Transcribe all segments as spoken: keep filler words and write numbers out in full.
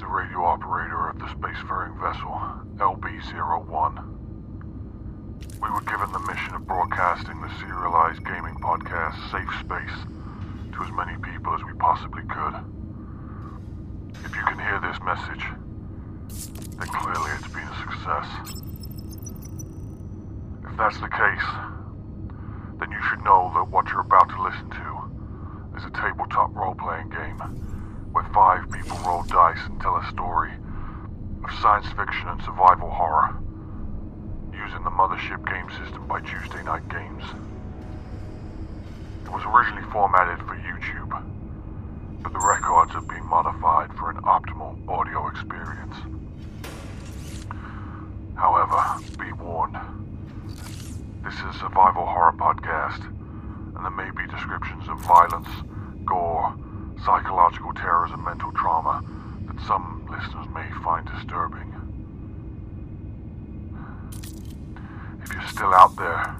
the radio operator of the spacefaring vessel, L B zero one. We were given the mission of broadcasting the serialized gaming podcast, Safe Space, to as many people as we possibly could. If you can hear this message, then clearly it's been a success. If that's the case, then you should know that what you're about to listen to is a tabletop role-playing game where five people roll dice and tell a story of science fiction and survival horror using the Mothership game system by Tuesday Knight Games. It was originally formatted for YouTube, but the records have been modified for an optimal audio experience. However, be warned, this is a survival horror podcast, and there may be descriptions of violence, gore, psychological terrors, and mental trauma that some listeners may find disturbing. If you're still out there,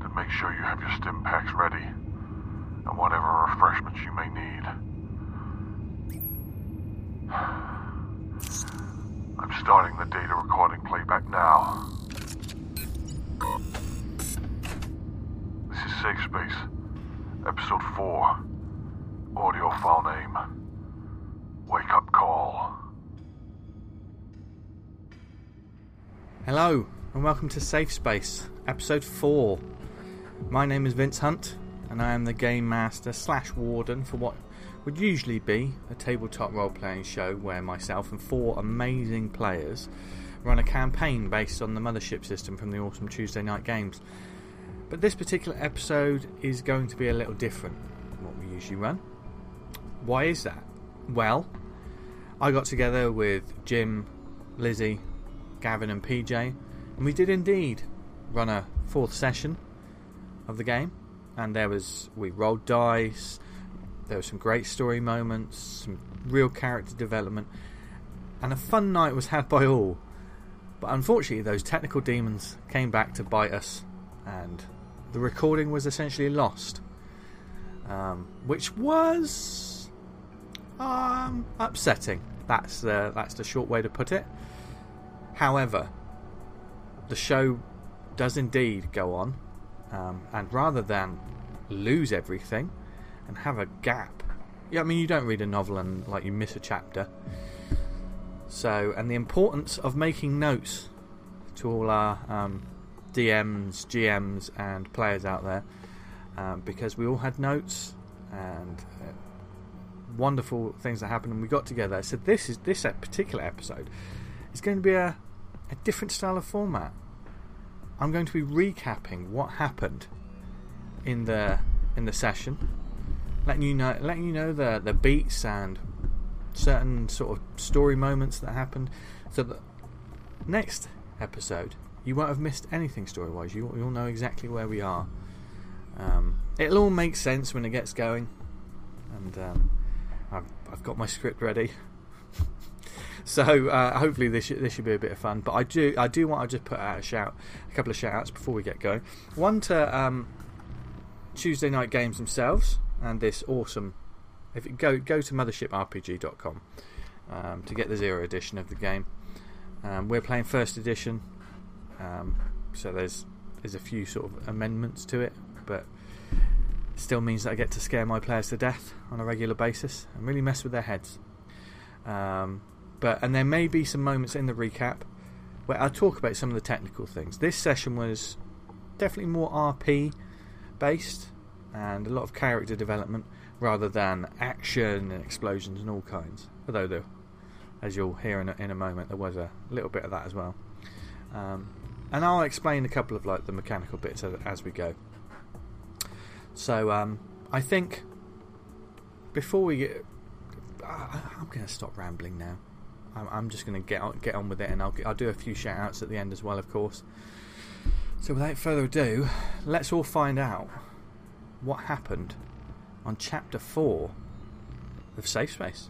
then make sure you have your stim packs ready and whatever refreshments you may need. I'm starting the data recording playback now. This is Safe Space, Episode four. Audio file name, Wake Up Call. Hello, and welcome to Safe Space, Episode four. My name is Vince Hunt, and I am the Game Master slash Warden for what would usually be a tabletop role-playing show where myself and four amazing players run a campaign based on the Mothership system from the awesome Tuesday Night Games. But this particular episode is going to be a little different from what we usually run. Why is that? Well, I got together with Jim, Lizzie, Gavin and P J, and we did indeed run a fourth session of the game, and there was, we rolled dice, there were some great story moments, some real character development, and a fun night was had by all. But unfortunately those technical demons came back to bite us, and the recording was essentially lost, um, which was... Um, upsetting. That's the, that's the short way to put it. However, the show does indeed go on, um, and rather than lose everything and have a gap, yeah, I mean, you don't read a novel and like you miss a chapter. So, and the importance of making notes to all our um, D Ms, G Ms, and players out there, um, because we all had notes and. Uh, wonderful things that happened, and we got together. So this is this particular episode is going to be a, a different style of format. I'm going to be recapping what happened in the in the session, letting you know letting you know the the beats and certain sort of story moments that happened, so that next episode you won't have missed anything story wise. You, you'll know exactly where we are. Um, it'll all make sense when it gets going, and um I've, I've got my script ready, so uh, hopefully this should, this should be a bit of fun. But I do I do want to just put out a shout, a couple of shout outs before we get going. One to um, Tuesday Night Games themselves, and this awesome. If you go go to Mothership R P G dot com um, to get the zero edition of the game. Um, we're playing first edition, um, so there's there's a few sort of amendments to it, but. Still means that I get to scare my players to death on a regular basis and really mess with their heads. Um, but and there may be some moments in the recap where I talk about some of the technical things. This session was definitely more R P based and a lot of character development rather than action and explosions and all kinds. Although, there, as you'll hear in a, in a moment, there was a little bit of that as well. Um, and I'll explain a couple of like the mechanical bits as, as we go. So um, I think before we get, I, I'm going to stop rambling now. I'm, I'm just going to get on, get on with it, and I'll, I'll do a few shout outs at the end as well, of course. So without further ado, let's all find out what happened on Chapter four of Safe Space.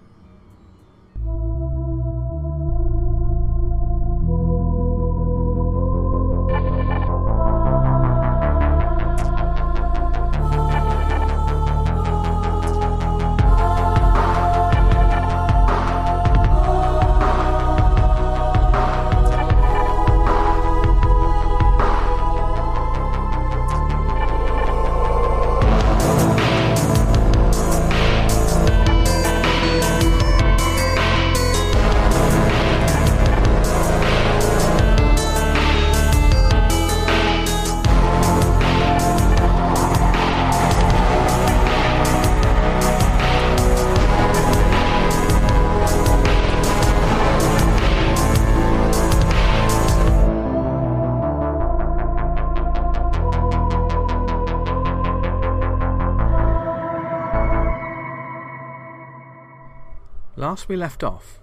Last we left off,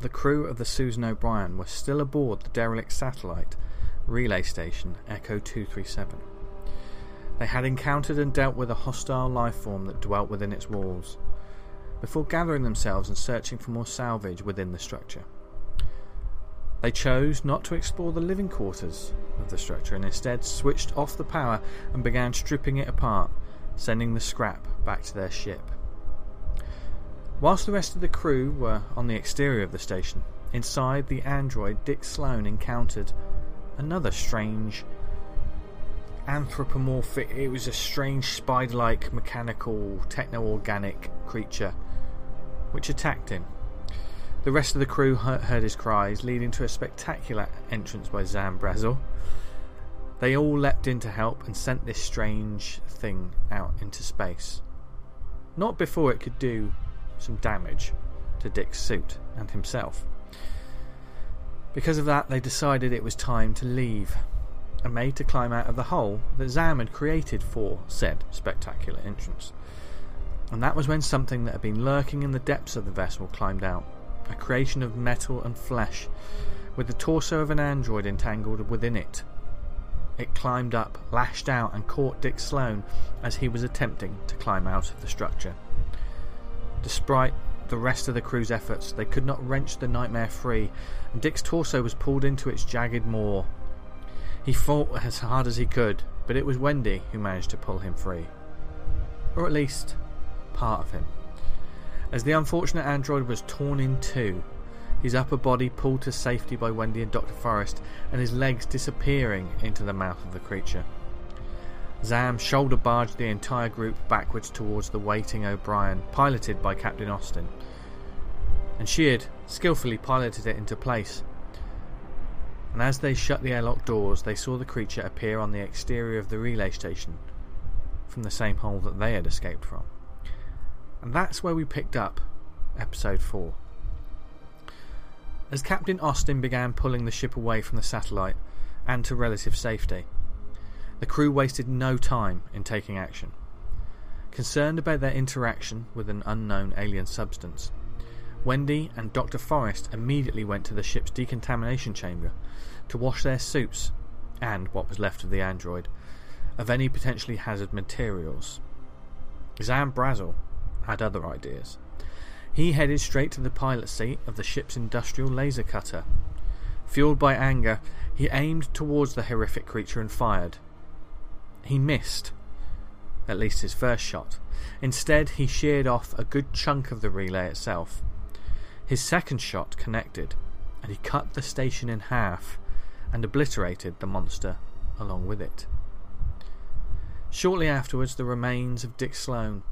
the crew of the Susan O'Brien were still aboard the derelict satellite relay station Echo two thirty-seven. They had encountered and dealt with a hostile life form that dwelt within its walls, before gathering themselves and searching for more salvage within the structure. They chose not to explore the living quarters of the structure and instead switched off the power and began stripping it apart, sending the scrap back to their ship. Whilst the rest of the crew were on the exterior of the station, inside the android Dick Sloan encountered another strange anthropomorphic, it was a strange spider-like mechanical techno-organic creature which attacked him. The rest of the crew heard his cries, leading to a spectacular entrance by Zam Brazel. They all leapt in to help and sent this strange thing out into space, not before it could do some damage to Dick's suit and himself. Because of that, they decided it was time to leave and made to climb out of the hole that Zam had created for said spectacular entrance. And that was when something that had been lurking in the depths of the vessel climbed out, a creation of metal and flesh, with the torso of an android entangled within it. It climbed up, lashed out, and caught Dick Sloan as he was attempting to climb out of the structure. Despite the rest of the crew's efforts, they could not wrench the nightmare free, and Dick's torso was pulled into its jagged maw. He fought as hard as he could, but it was Wendy who managed to pull him free. Or at least, part of him. As the unfortunate android was torn in two, his upper body pulled to safety by Wendy and Doctor Forrest, and his legs disappearing into the mouth of the creature. Zam shoulder barged the entire group backwards towards the waiting O'Brien, piloted by Captain Austin, and she had skillfully piloted it into place. And as they shut the airlock doors, they saw the creature appear on the exterior of the relay station, from the same hole that they had escaped from. And that's where we picked up episode four. As Captain Austin began pulling the ship away from the satellite and to relative safety, the crew wasted no time in taking action. Concerned about their interaction with an unknown alien substance, Wendy and Doctor Forrest immediately went to the ship's decontamination chamber to wash their suits, and what was left of the android, of any potentially hazard materials. Zam Brazel had other ideas. He headed straight to the pilot seat of the ship's industrial laser cutter. Fueled by anger, he aimed towards the horrific creature and fired. He missed, at least his first shot. Instead, he sheared off a good chunk of the relay itself. His second shot connected, and he cut the station in half and obliterated the monster along with it. Shortly afterwards, the remains of Dick Sloan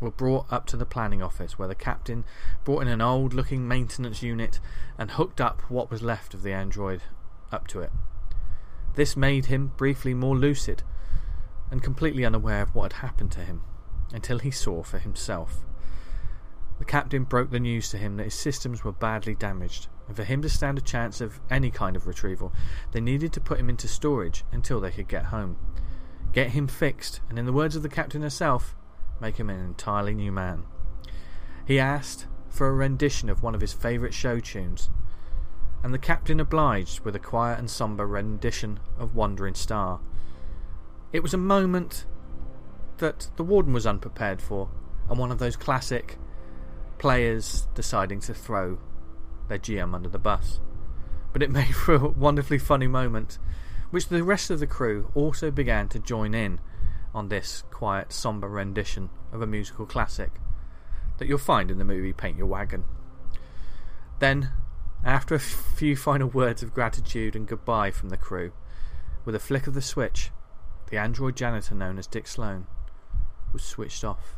were brought up to the planning office, where the captain brought in an old-looking maintenance unit and hooked up what was left of the android up to it. This made him briefly more lucid and completely unaware of what had happened to him, until he saw for himself. The captain broke the news to him that his systems were badly damaged, and for him to stand a chance of any kind of retrieval, they needed to put him into storage until they could get home, get him fixed, and in the words of the captain herself, make him an entirely new man. He asked for a rendition of one of his favourite show tunes, and the captain obliged with a quiet and sombre rendition of Wandering Star. It was a moment that the warden was unprepared for, and one of those classic players deciding to throw their G M under the bus. But it made for a wonderfully funny moment, which the rest of the crew also began to join in on this quiet, sombre rendition of a musical classic that you'll find in the movie Paint Your Wagon. Then, after a few final words of gratitude and goodbye from the crew, with a flick of the switch, the android janitor known as Dick Sloan was switched off.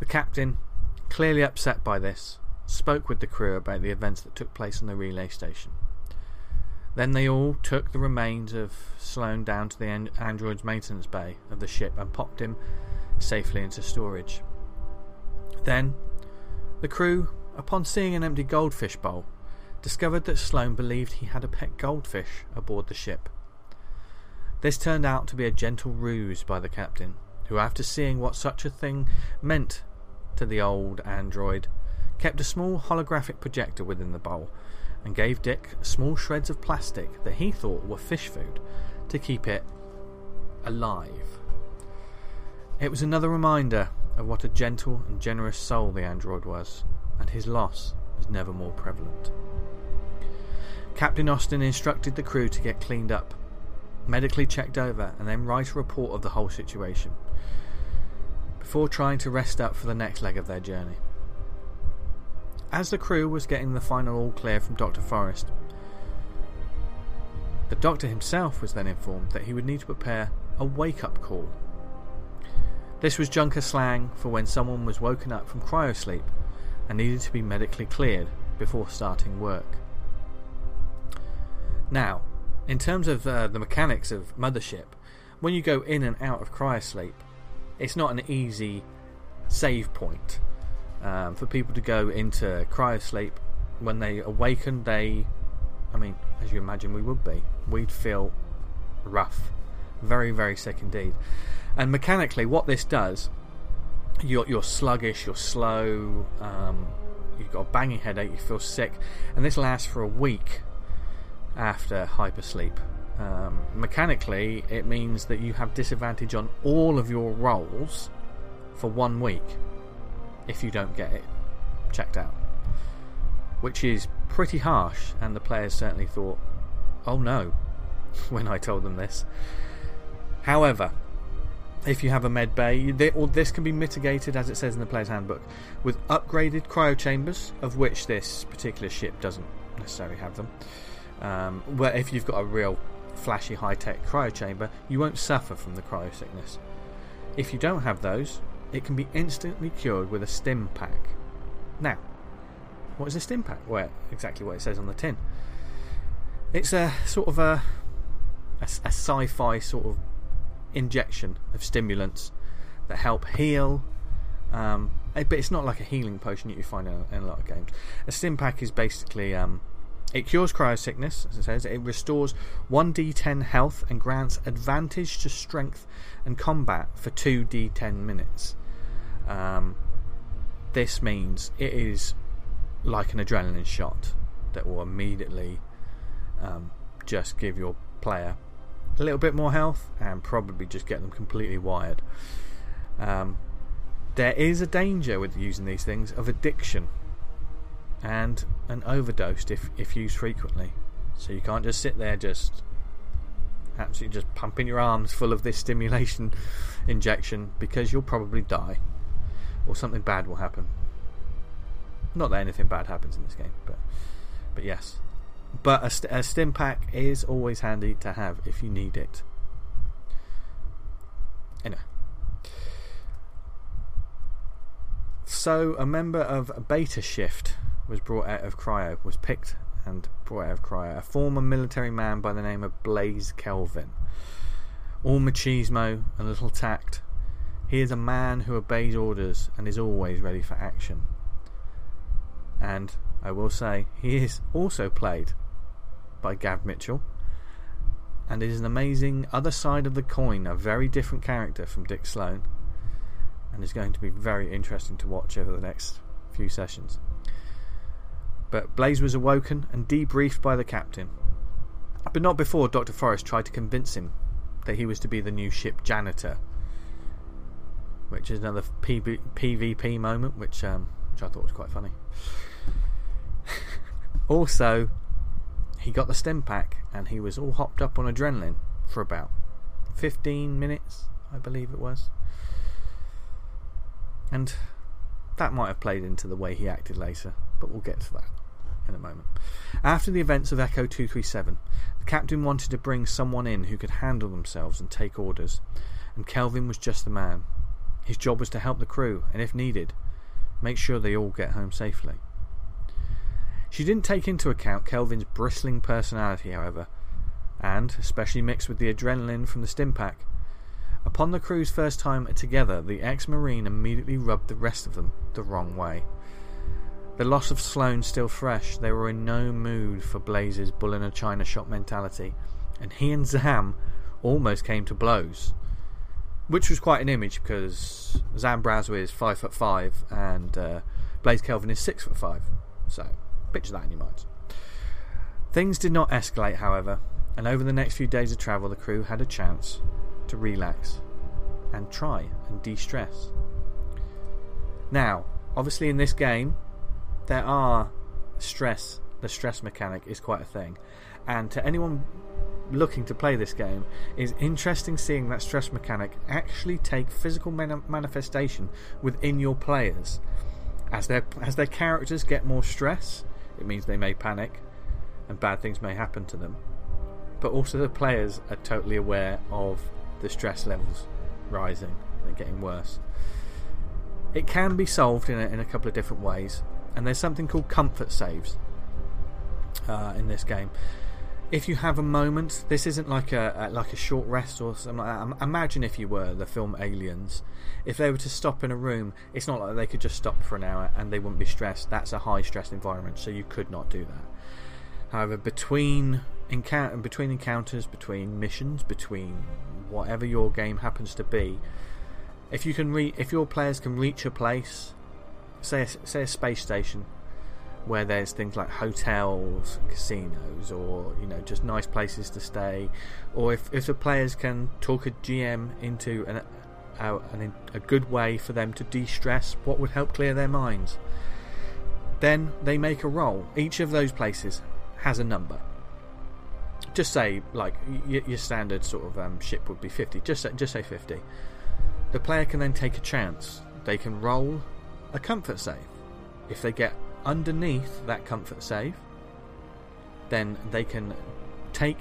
The captain, clearly upset by this, spoke with the crew about the events that took place on the relay station. Then they all took the remains of Sloan down to the android's maintenance bay of the ship and popped him safely into storage. Then, the crew, upon seeing an empty goldfish bowl, discovered that Sloan believed he had a pet goldfish aboard the ship. This turned out to be a gentle ruse by the captain, who, after seeing what such a thing meant to the old android, kept a small holographic projector within the bowl and gave Dick small shreds of plastic that he thought were fish food to keep it alive. It was another reminder of what a gentle and generous soul the android was, and his loss was never more prevalent. Captain Austin instructed the crew to get cleaned up, medically checked over, and then write a report of the whole situation, before trying to rest up for the next leg of their journey. As the crew was getting the final all clear from Doctor Forrest, the doctor himself was then informed that he would need to prepare a wake-up call. This was junker slang for when someone was woken up from cryosleep and needed to be medically cleared before starting work. Now, in terms of uh, the mechanics of Mothership, when you go in and out of cryosleep, it's not an easy save point. Um, for people to go into cryosleep, when they awaken, they, I mean, as you imagine we would be, we'd feel rough. Very, very sick indeed. And mechanically, what this does, you're, you're sluggish, you're slow, um, you've got a banging headache, you feel sick, and this lasts for a week after hypersleep. Um, mechanically, it means that you have disadvantage on all of your rolls for one week if you don't get it checked out, which is pretty harsh, and the players certainly thought, oh no, when I told them this. However, if you have a med bay, they, or this can be mitigated, as it says in the player's handbook, with upgraded cryo chambers, of which this particular ship doesn't necessarily have them. Um, where if you've got a real flashy high-tech cryo chamber, you won't suffer from the cryo sickness. If you don't have those, it can be instantly cured with a stim pack. Now, what is a stim pack? Well, exactly what it says on the tin. It's a sort of a, a, a sci-fi sort of injection of stimulants that help heal. Um, but it's not like a healing potion that you find in, in a lot of games. A stim pack is basically... Um, It cures cryosickness, as it says. It restores one d ten health and grants advantage to strength and combat for two d ten minutes. Um, this means it is like an adrenaline shot that will immediately um, just give your player a little bit more health and probably just get them completely wired. Um, there is a danger with using these things of addiction and an overdose if, if used frequently. So you can't just sit there just absolutely just pumping your arms full of this stimulation injection, because you'll probably die or something bad will happen. Not that anything bad happens in this game, but but yes. But a, st- a stim pack is always handy to have if you need it. Anyway. So a member of a beta shift was brought out of cryo, was picked and brought out of cryo, a former military man by the name of Blaze Kelvin. All machismo and little tact, he is a man who obeys orders and is always ready for action. And I will say, he is also played by Gav Mitchell, and is an amazing other side of the coin, a very different character from Dick Sloan, and is going to be very interesting to watch over the next few sessions. But Blaze was awoken and debriefed by the captain, but not before Doctor Forrest tried to convince him that he was to be the new ship janitor, which is another P V P moment, which um, which I thought was quite funny. Also, he got the stim pack and he was all hopped up on adrenaline for about fifteen minutes, I believe it was, and that might have played into the way he acted later, but we'll get to that in a moment. After the events of Echo two thirty-seven, the captain wanted to bring someone in who could handle themselves and take orders, and Kelvin was just the man. His job was to help the crew, and if needed, make sure they all get home safely. She didn't take into account Kelvin's bristling personality, however, and, especially mixed with the adrenaline from the stim pack, upon the crew's first time together, the ex-marine immediately rubbed the rest of them the wrong way. The loss of Sloan still fresh, they were in no mood for Blaze's bull in a china shop mentality, and he and Zam almost came to blows, which was quite an image because Zam Brazel is five foot five and uh, Blaze Kelvin is six foot five, so picture that in your minds. Things did not escalate, however, and over the next few days of travel, the crew had a chance to relax and try and de-stress. Now, obviously, in this game, there are stress. The stress mechanic is quite a thing, and to anyone looking to play this game, it's interesting seeing that stress mechanic actually take physical man- manifestation within your players. As their as their characters get more stress, it means they may panic, and bad things may happen to them. But also the players are totally aware of the stress levels rising and getting worse. It can be solved in a, in a couple of different ways, and there's something called comfort saves uh, in this game. If you have a moment, this isn't like a, a like a short rest or something like that. Imagine if you were the film Aliens. If they were to stop in a room, it's not like they could just stop for an hour and they wouldn't be stressed. That's a high stress environment, so you could not do that. However, between encounter, between encounters, between missions, between whatever your game happens to be, if you can re- if your players can reach a place, say a, say a space station, where there's things like hotels, casinos, or you know just nice places to stay, or if if the players can talk a G M into an a, an, a good way for them to de-stress, what would help clear their minds, then they make a roll. Each of those places has a number. Just say like y- your standard sort of um, ship would be fifty. Just say, just say fifty. The player can then take a chance. They can roll a comfort save. If they get underneath that comfort save, then they can take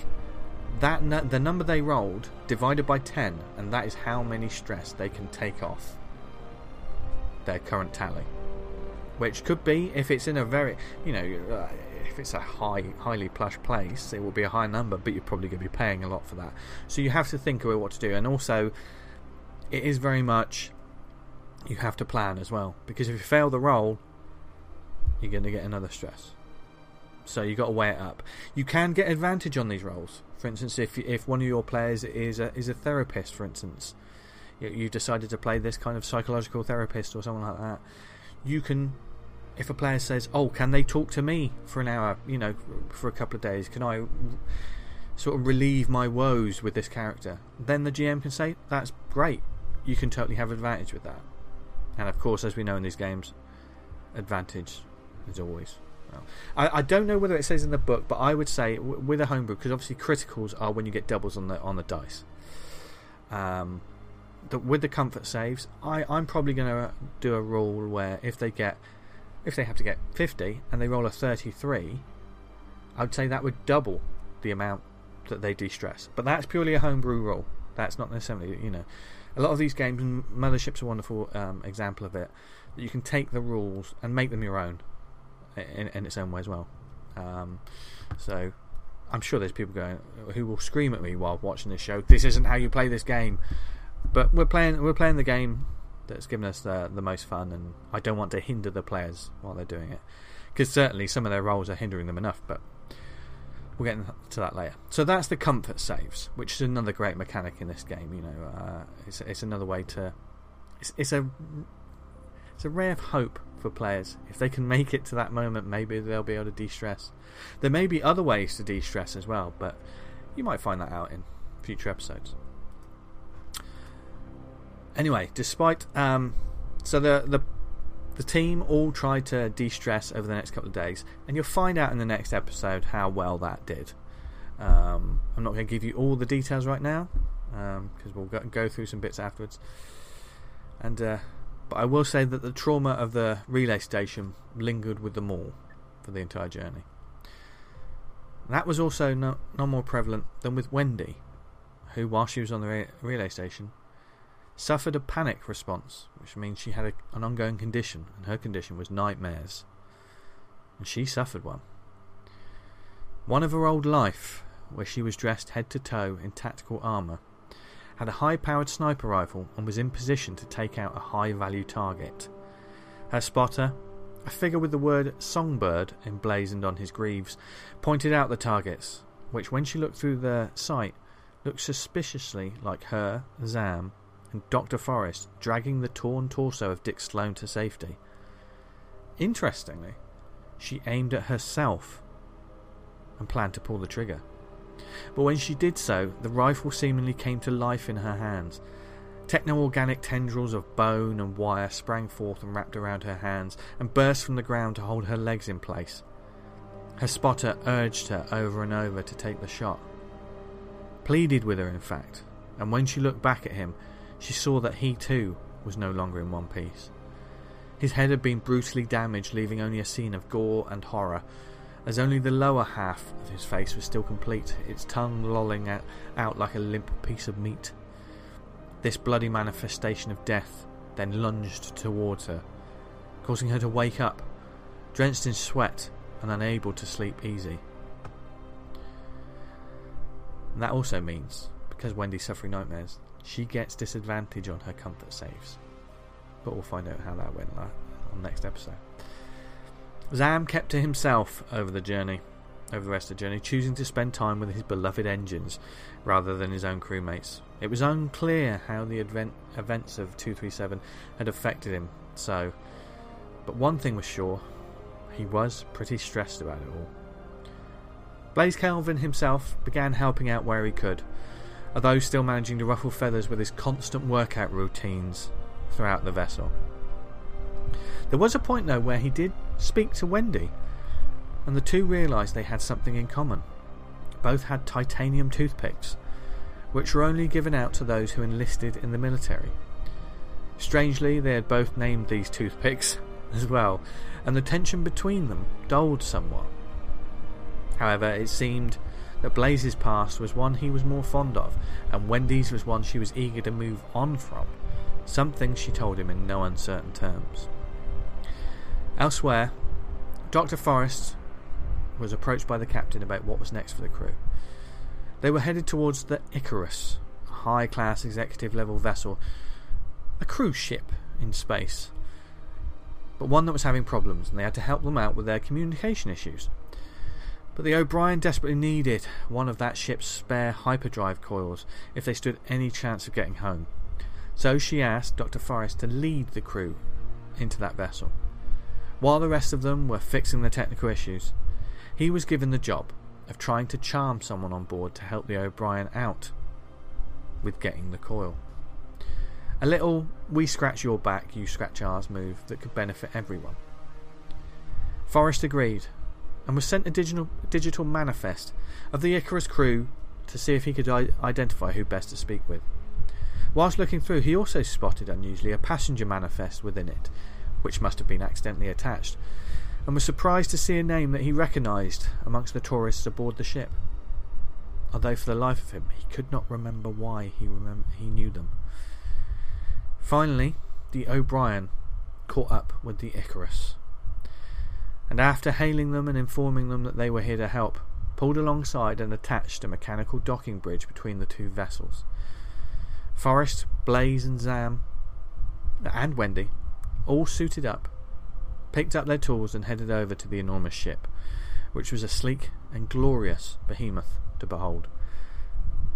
that nu- the number they rolled divided by ten, and that is how many stress they can take off their current tally. Which could be, if it's in a very you know. Uh, If it's a high, highly plush place, it will be a high number, but you're probably going to be paying a lot for that. So you have to think about what to do, and also it is very much you have to plan as well, because if you fail the roll, you're going to get another stress. So you've got to weigh it up. You can get advantage on these rolls. For instance, if if one of your players is a, is a therapist, for instance, you've decided to play this kind of psychological therapist or someone like that, you can. If a player says, oh, can they talk to me for an hour, you know, for a couple of days? Can I sort of relieve my woes with this character? Then the G M can say, that's great. You can totally have advantage with that. And of course, as we know in these games, advantage is always... Well, I, I don't know whether it says in the book, but I would say w- with a homebrew, because obviously criticals are when you get doubles on the on the dice. Um, the, with the comfort saves, I, I'm probably going to do a rule where if they get... If they have to get fifty and they roll a thirty-three, I would say that would double the amount that they de-stress. But that's purely a homebrew rule. That's not necessarily, you know. A lot of these games, and Mothership's a wonderful um, example of it, that you can take the rules and make them your own in, in its own way as well. Um, so I'm sure there's people going who will scream at me while watching this show, this isn't how you play this game. But we're playing, we're playing the game that's given us the, the most fun, and I don't want to hinder the players while they're doing it, because certainly some of their roles are hindering them enough, but we'll get into that later. So that's the comfort saves, which is another great mechanic in this game. You know, uh, it's, it's another way to it's, it's a it's a ray of hope for players. If they can make it to that moment, maybe they'll be able to de-stress. There may be other ways to de-stress as well, but you might find that out in future episodes. Anyway, despite um, so the, the the team all tried to de-stress over the next couple of days, and you'll find out in the next episode how well that did. Um, I'm not going to give you all the details right now, because um, we'll go, go through some bits afterwards. And uh, but I will say that the trauma of the relay station lingered with them all for the entire journey. That was also no, no more prevalent than with Wendy, who, while she was on the re- relay station, suffered a panic response, which means she had a, an ongoing condition, and her condition was nightmares, and she suffered one one of her old life, where she was dressed head to toe in tactical armour, had a high powered sniper rifle, and was in position to take out a high value target. Her spotter, a figure with the word Songbird emblazoned on his greaves, pointed out the targets, which when she looked through the sight looked suspiciously like her, Zam, and Doctor Forrest dragging the torn torso of Dick Sloan to safety. Interestingly, she aimed at herself and planned to pull the trigger. But when she did so, the rifle seemingly came to life in her hands. Techno-organic tendrils of bone and wire sprang forth and wrapped around her hands and burst from the ground to hold her legs in place. Her spotter urged her over and over to take the shot. Pleaded with her, in fact, and when she looked back at him, she saw that he too was no longer in one piece. His head had been brutally damaged, leaving only a scene of gore and horror, as only the lower half of his face was still complete, its tongue lolling out, out like a limp piece of meat. This bloody manifestation of death then lunged towards her, causing her to wake up, drenched in sweat and unable to sleep easy. And that also means, because Wendy's suffering nightmares, she gets disadvantage on her comfort saves. But we'll find out how that went on the next episode. Zam kept to himself over the journey, over the rest of the journey, choosing to spend time with his beloved engines rather than his own crewmates. It was unclear how the event, events of two three seven had affected him, so, but one thing was sure, he was pretty stressed about it all. Blaze Kelvin himself began helping out where he could, although still managing to ruffle feathers with his constant workout routines throughout the vessel. There was a point though where he did speak to Wendy, and the two realised they had something in common. Both had titanium toothpicks, which were only given out to those who enlisted in the military. Strangely, they had both named these toothpicks as well, and the tension between them dulled somewhat. However, it seemed that Blaze's past was one he was more fond of, and Wendy's was one she was eager to move on from, something she told him in no uncertain terms. Elsewhere, Doctor Forrest was approached by the captain about what was next for the crew. They were headed towards the Icarus, a high-class executive-level vessel, a cruise ship in space, but one that was having problems, and they had to help them out with their communication issues. But the O'Brien desperately needed one of that ship's spare hyperdrive coils if they stood any chance of getting home. So she asked Doctor Forrest to lead the crew into that vessel. While the rest of them were fixing the technical issues, he was given the job of trying to charm someone on board to help the O'Brien out with getting the coil. A little "we scratch your back, you scratch ours" move that could benefit everyone. Forrest agreed, and was sent a digital, digital manifest of the Icarus crew to see if he could i- identify who best to speak with. Whilst looking through, he also spotted unusually a passenger manifest within it, which must have been accidentally attached, and was surprised to see a name that he recognised amongst the tourists aboard the ship, although for the life of him he could not remember why he, remem- he knew them. Finally, the O'Brien caught up with the Icarus, and after hailing them and informing them that they were here to help, pulled alongside and attached a mechanical docking bridge between the two vessels. Forrest, Blaze and Zam, and Wendy, all suited up, picked up their tools and headed over to the enormous ship, which was a sleek and glorious behemoth to behold.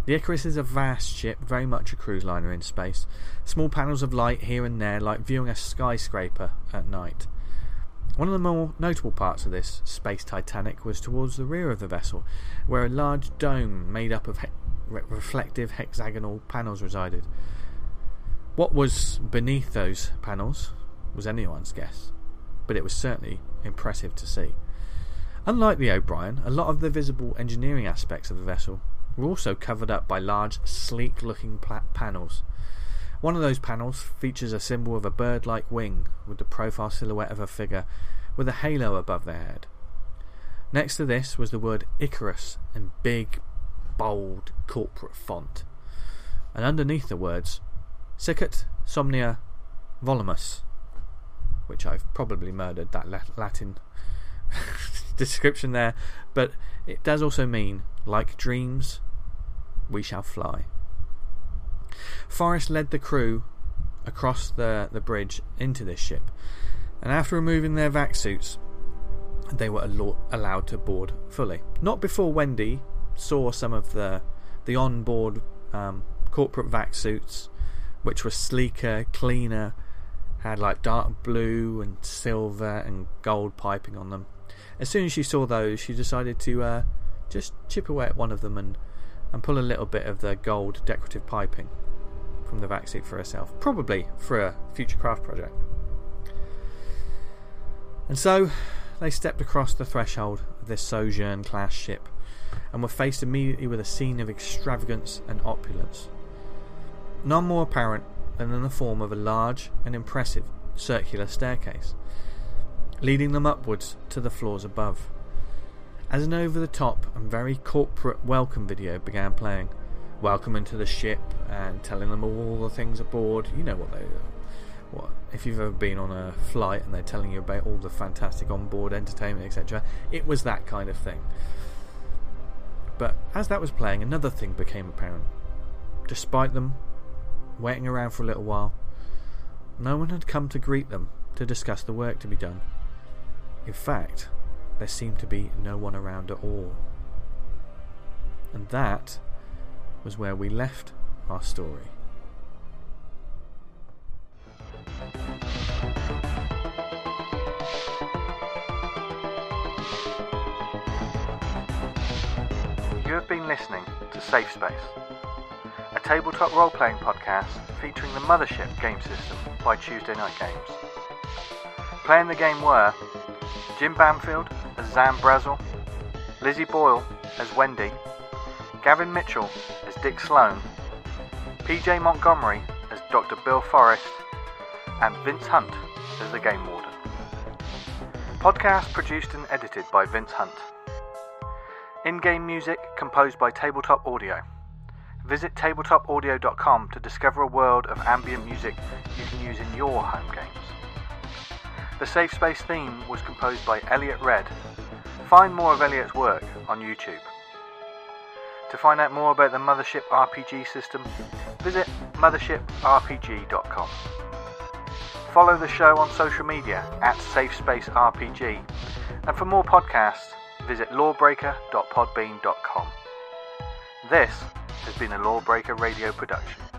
The Icarus is a vast ship, very much a cruise liner in space, small panels of light here and there like viewing a skyscraper at night. One of the more notable parts of this space Titanic was towards the rear of the vessel, where a large dome made up of he- reflective hexagonal panels resided. What was beneath those panels was anyone's guess, but it was certainly impressive to see. Unlike the O'Brien, a lot of the visible engineering aspects of the vessel were also covered up by large, sleek-looking pla- panels. One of those panels features a symbol of a bird-like wing with the profile silhouette of a figure with a halo above their head. Next to this was the word Icarus in big, bold corporate font, and underneath the words Sicut Somnia Volumus, which I've probably murdered that Latin description there, but it does also mean, like dreams, we shall fly. Forrest led the crew across the, the bridge into this ship, and after removing their vac suits, they were al- allowed to board fully. Not before Wendy saw some of the, the onboard um, corporate vac suits, which were sleeker, cleaner, had like dark blue and silver and gold piping on them. As soon as she saw those, she decided to uh, just chip away at one of them and, and pull a little bit of the gold decorative piping from the backseat for herself, probably for a future craft project. And so they stepped across the threshold of this Sojourn-class ship and were faced immediately with a scene of extravagance and opulence, none more apparent than in the form of a large and impressive circular staircase, leading them upwards to the floors above. As an over-the-top and very corporate welcome video began playing, welcome into the ship and telling them all the things aboard, you know what they do. What, if you've ever been on a flight and they're telling you about all the fantastic onboard entertainment, et cetera, it was that kind of thing. But as that was playing, another thing became apparent. Despite them waiting around for a little while, no one had come to greet them to discuss the work to be done. In fact, there seemed to be no one around at all. And that was where we left our story. You have been listening to Safe Space, a tabletop role-playing podcast featuring the Mothership game system by Tuesday Knight Games. Playing the game were Jim Bampfield as Zam Brazel, Lizzie Boyle as Wendy, Gavin Mitchell as Dick Sloan, P J Montgomery as Doctor Forrest, and Vince Hunt as the Game Warden. Podcast produced and edited by Vince Hunt. In-game music composed by Tabletop Audio. Visit tabletop audio dot com to discover a world of ambient music you can use in your home games. The Safe Space theme was composed by Elliot Red. Find more of Elliot's work on YouTube. To find out more about the Mothership R P G system, visit Mothership R P G dot com. Follow the show on social media at Safe Space R P G, and for more podcasts, visit Law Breaker dot podbean dot com. This has been a Lawbreaker Radio production.